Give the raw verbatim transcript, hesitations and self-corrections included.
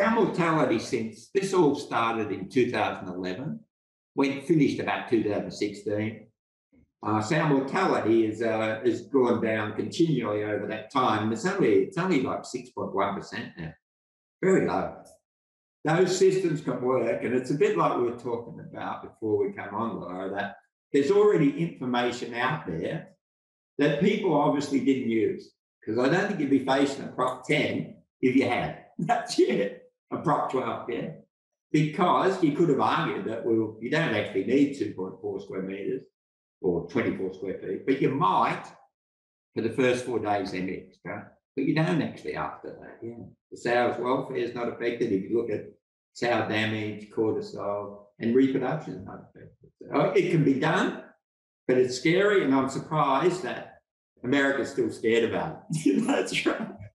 our mortality since this all started in two thousand eleven, went finished about two thousand sixteen. Uh, so our mortality is uh, is drawn down continually over that time. It's only it's only like six point one percent now, very low. Those systems can work, and it's a bit like we were talking about before we come on, Laura, that there's already information out there that people obviously didn't use, because I don't think you'd be facing a Prop ten if you had. That's it, a Prop twelve, yeah. Because you could have argued that, well, you don't actually need two point four square metres or twenty-four square feet, but you might for the first four days they're mixed, right? But you don't actually after that, yeah. The sow's welfare is not affected. If you look at sow damage, cortisol, and reproduction is not affected. So it can be done, but it's scary, and I'm surprised that America's still scared about it. That's right.